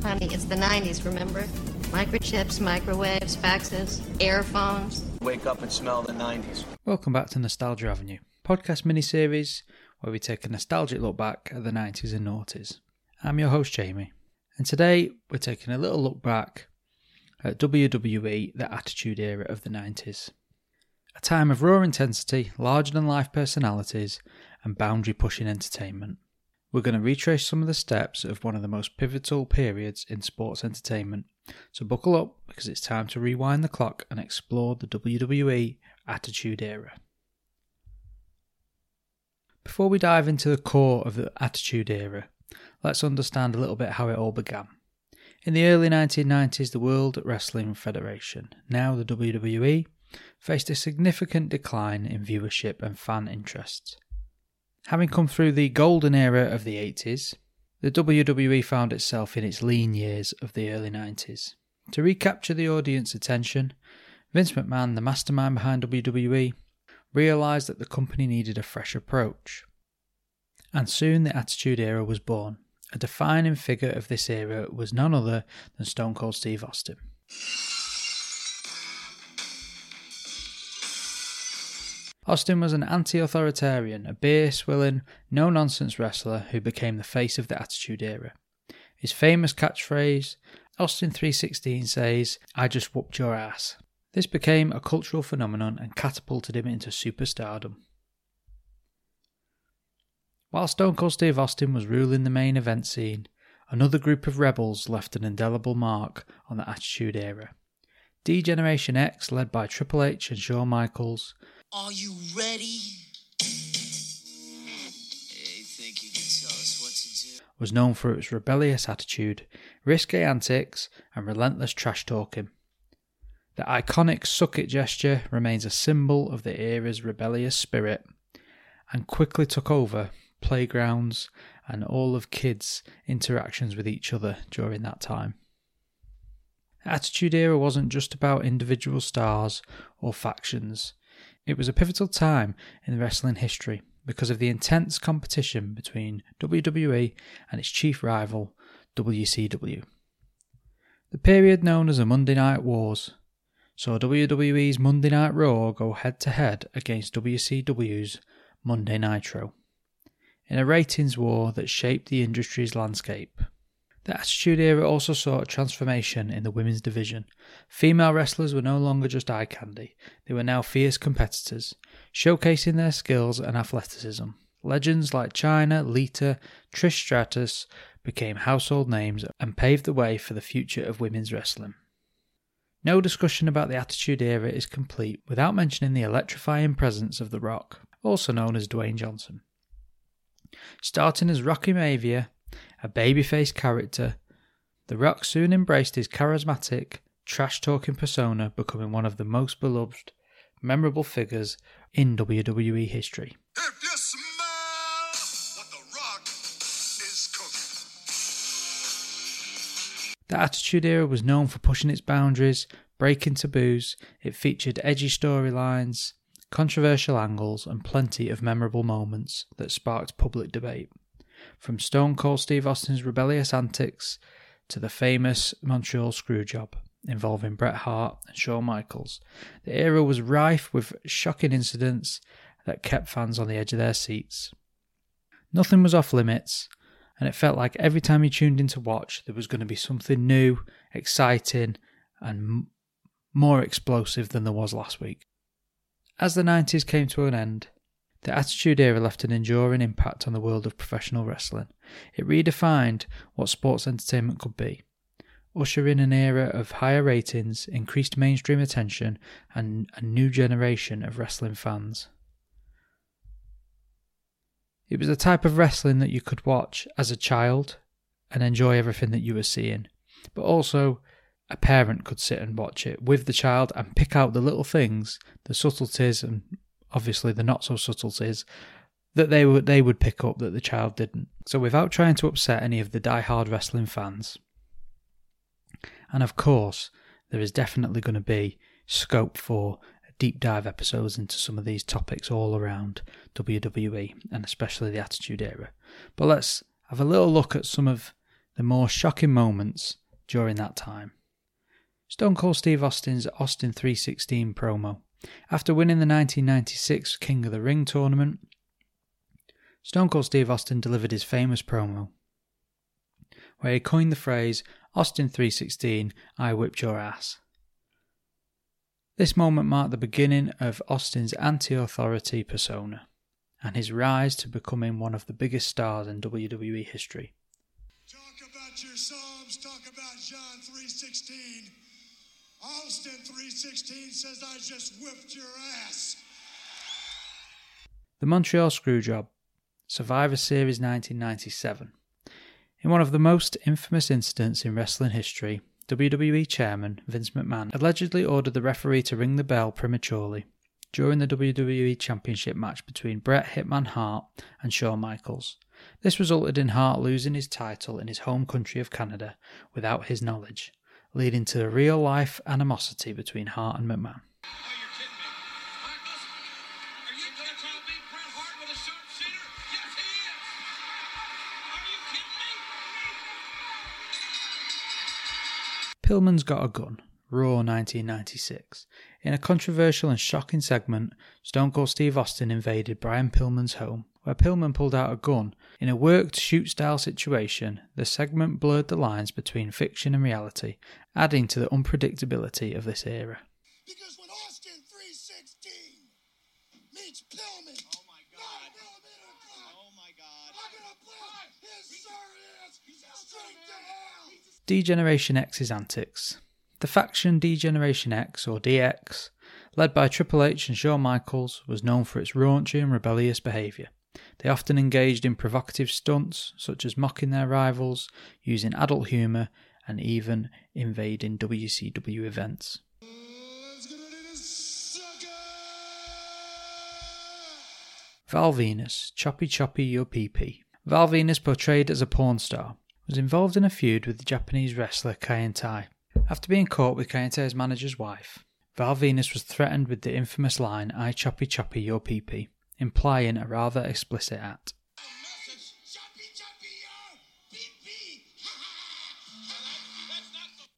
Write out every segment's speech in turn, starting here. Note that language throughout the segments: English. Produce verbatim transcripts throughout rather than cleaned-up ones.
Honey, it's the nineties, remember? Microchips, microwaves, faxes, airphones. Wake up and smell the nineties. Welcome back to Nostalgia Avenue, podcast miniseries where we take a nostalgic look back at the nineties and noughties. I'm your host, Jamie, and today we're taking a little look back at W W E, the Attitude Era of the nineties. A time of raw intensity, larger-than-life personalities, and boundary-pushing entertainment. We're going to retrace some of the steps of one of the most pivotal periods in sports entertainment, so buckle up because it's time to rewind the clock and explore the W W E Attitude Era. Before we dive into the core of the Attitude Era, let's understand a little bit how it all began. In the early nineteen nineties, the World Wrestling Federation, now the W W E, faced a significant decline in viewership and fan interest. Having come through the golden era of the eighties, the W W E found itself in its lean years of the early nineties. To recapture the audience attention, Vince McMahon, the mastermind behind W W E, realised that the company needed a fresh approach. And soon the Attitude Era was born. A defining figure of this era was none other than Stone Cold Steve Austin. Austin was an anti-authoritarian, a beer-swilling, no-nonsense wrestler who became the face of the Attitude Era. His famous catchphrase, Austin three sixteen says, "I just whooped your ass." This became a cultural phenomenon and catapulted him into superstardom. While Stone Cold Steve Austin was ruling the main event scene, another group of rebels left an indelible mark on the Attitude Era. D-Generation X, led by Triple H and Shawn Michaels. Are you ready? Hey, think you can tell us what to do? Was known for its rebellious attitude, risque antics, and relentless trash talking. The iconic "suck it" gesture remains a symbol of the era's rebellious spirit, and quickly took over playgrounds and all of kids' interactions with each other during that time. The Attitude Era wasn't just about individual stars or factions. It was a pivotal time in wrestling history because of the intense competition between W W E and its chief rival, W C W. The period known as the Monday Night Wars saw W W E's Monday Night Raw go head-to-head against W C W's Monday Nitro, in a ratings war that shaped the industry's landscape. The Attitude Era also saw a transformation in the women's division. Female wrestlers were no longer just eye candy, they were now fierce competitors, showcasing their skills and athleticism. Legends like Chyna, Lita, Trish Stratus became household names and paved the way for the future of women's wrestling. No discussion about the Attitude Era is complete without mentioning the electrifying presence of The Rock, also known as Dwayne Johnson. Starting as Rocky Maivia, a babyface character, The Rock soon embraced his charismatic, trash-talking persona, becoming one of the most beloved, memorable figures in W W E history. If you smell what The Rock is cooking. The Attitude Era was known for pushing its boundaries, breaking taboos. It featured edgy storylines, controversial angles, and plenty of memorable moments that sparked public debate. From Stone Cold Steve Austin's rebellious antics to the famous Montreal Screwjob involving Bret Hart and Shawn Michaels, the era was rife with shocking incidents that kept fans on the edge of their seats. Nothing was off limits, and it felt like every time you tuned in to watch, there was going to be something new, exciting, and m- more explosive than there was last week. As the nineties came to an end, the Attitude Era left an enduring impact on the world of professional wrestling. It redefined what sports entertainment could be, ushering an era of higher ratings, increased mainstream attention, and a new generation of wrestling fans. It was a type of wrestling that you could watch as a child and enjoy everything that you were seeing, but also a parent could sit and watch it with the child and pick out the little things, the subtleties, and obviously the not-so-subtleties, that they would, they would pick up that the child didn't. So without trying to upset any of the die-hard wrestling fans. And of course, there is definitely going to be scope for deep dive episodes into some of these topics all around W W E and especially the Attitude Era. But let's have a little look at some of the more shocking moments during that time. Stone Cold Steve Austin's Austin three sixteen promo. After winning the nineteen ninety-six King of the Ring tournament, Stone Cold Steve Austin delivered his famous promo, where he coined the phrase, Austin three sixteen, I whipped your ass. This moment marked the beginning of Austin's anti-authority persona, and his rise to becoming one of the biggest stars in W W E history. Talk about your Psalms, talk about John three sixteen. Austin three sixteen says I just whipped your ass. The Montreal Screwjob, Survivor Series nineteen ninety-seven. In one of the most infamous incidents in wrestling history, W W E chairman Vince McMahon allegedly ordered the referee to ring the bell prematurely during the W W E Championship match between Bret Hitman Hart and Shawn Michaels. This resulted in Hart losing his title in his home country of Canada without his knowledge, leading to a real-life animosity between Hart and McMahon. Pillman's Got a Gun, Raw nineteen ninety-six. In a controversial and shocking segment, Stone Cold Steve Austin invaded Brian Pillman's home, where Pillman pulled out a gun. In a worked-shoot style situation, the segment blurred the lines between fiction and reality, adding to the unpredictability of this era. Because when Austin three sixteen meets Pillman, oh my God, oh my God, I'm gonna put his serious straight to hell. D-Generation X's antics. The faction D-Generation X, or D X, led by Triple H and Shawn Michaels, was known for its raunchy and rebellious behaviour. They often engaged in provocative stunts, such as mocking their rivals, using adult humour, and even invading W C W events. Val Venus, Choppy Choppy Your P P. Val Venus, portrayed as a porn star, was involved in a feud with the Japanese wrestler Kai En Tai. After being caught with Kai En Tai's manager's wife, Val Venus was threatened with the infamous line, I choppy choppy your pee-pee, implying a rather explicit act.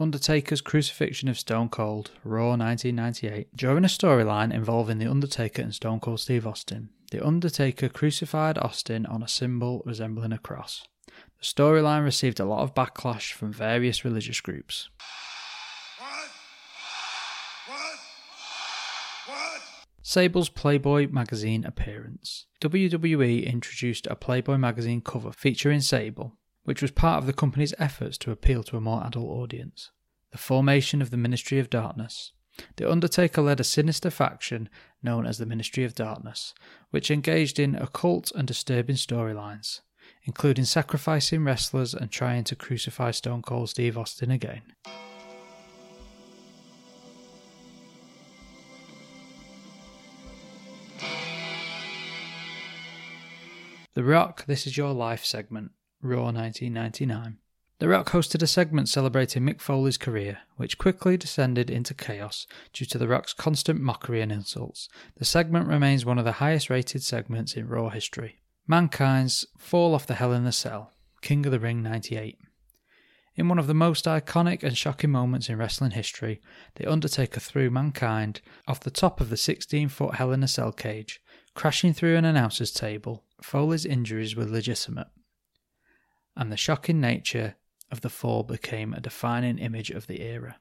Undertaker's crucifixion of Stone Cold, Raw nineteen ninety-eight. During a storyline involving The Undertaker and Stone Cold Steve Austin, The Undertaker crucified Austin on a symbol resembling a cross. The storyline received a lot of backlash from various religious groups. What? What? What? Sable's Playboy magazine appearance. W W E introduced a Playboy magazine cover featuring Sable, which was part of the company's efforts to appeal to a more adult audience. The formation of the Ministry of Darkness. The Undertaker led a sinister faction known as the Ministry of Darkness, which engaged in occult and disturbing storylines, including sacrificing wrestlers and trying to crucify Stone Cold Steve Austin again. The Rock, This Is Your Life segment, Raw nineteen ninety-nine. The Rock hosted a segment celebrating Mick Foley's career, which quickly descended into chaos due to The Rock's constant mockery and insults. The segment remains one of the highest rated segments in Raw history. Mankind's Fall Off the Hell in a Cell, King of the Ring ninety-eight. In one of the most iconic and shocking moments in wrestling history, The Undertaker threw Mankind off the top of the sixteen-foot Hell in a Cell cage, crashing through an announcer's table. Foley's injuries were legitimate, and the shocking nature of the fall became a defining image of the era.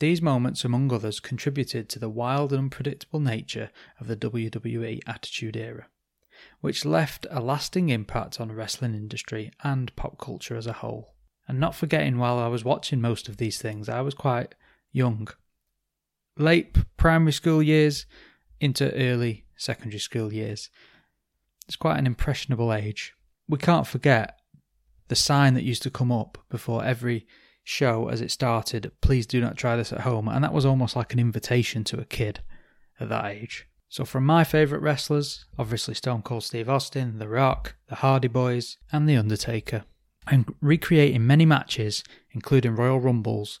These moments, among others, contributed to the wild and unpredictable nature of the W W E Attitude Era, which left a lasting impact on the wrestling industry and pop culture as a whole. And not forgetting, while I was watching most of these things, I was quite young. Late primary school years into early secondary school years. It's quite an impressionable age. We can't forget the sign that used to come up before every show as it started, please do not try this at home, and that was almost like an invitation to a kid at that age. So from my favourite wrestlers, obviously Stone Cold Steve Austin, The Rock, The Hardy Boys, and The Undertaker, and recreating many matches, including Royal Rumbles,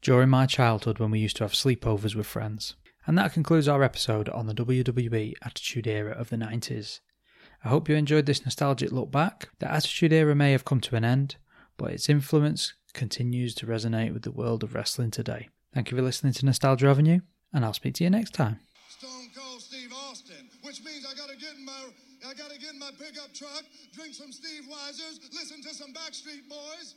during my childhood when we used to have sleepovers with friends. And that concludes our episode on the W W E Attitude Era of the nineties. I hope you enjoyed this nostalgic look back. The Attitude Era may have come to an end, but its influence continues to resonate with the world of wrestling today. Thank you for listening to Nostalgia Avenue, and I'll speak to you next time. Stone Cold Steve Austin, which means I gotta get in my I gotta get in my pickup truck, drink some Steve Weisers, listen to some Backstreet Boys.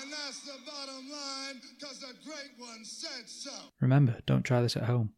And that's the bottom line, 'cause the great one said so. Remember, don't try this at home.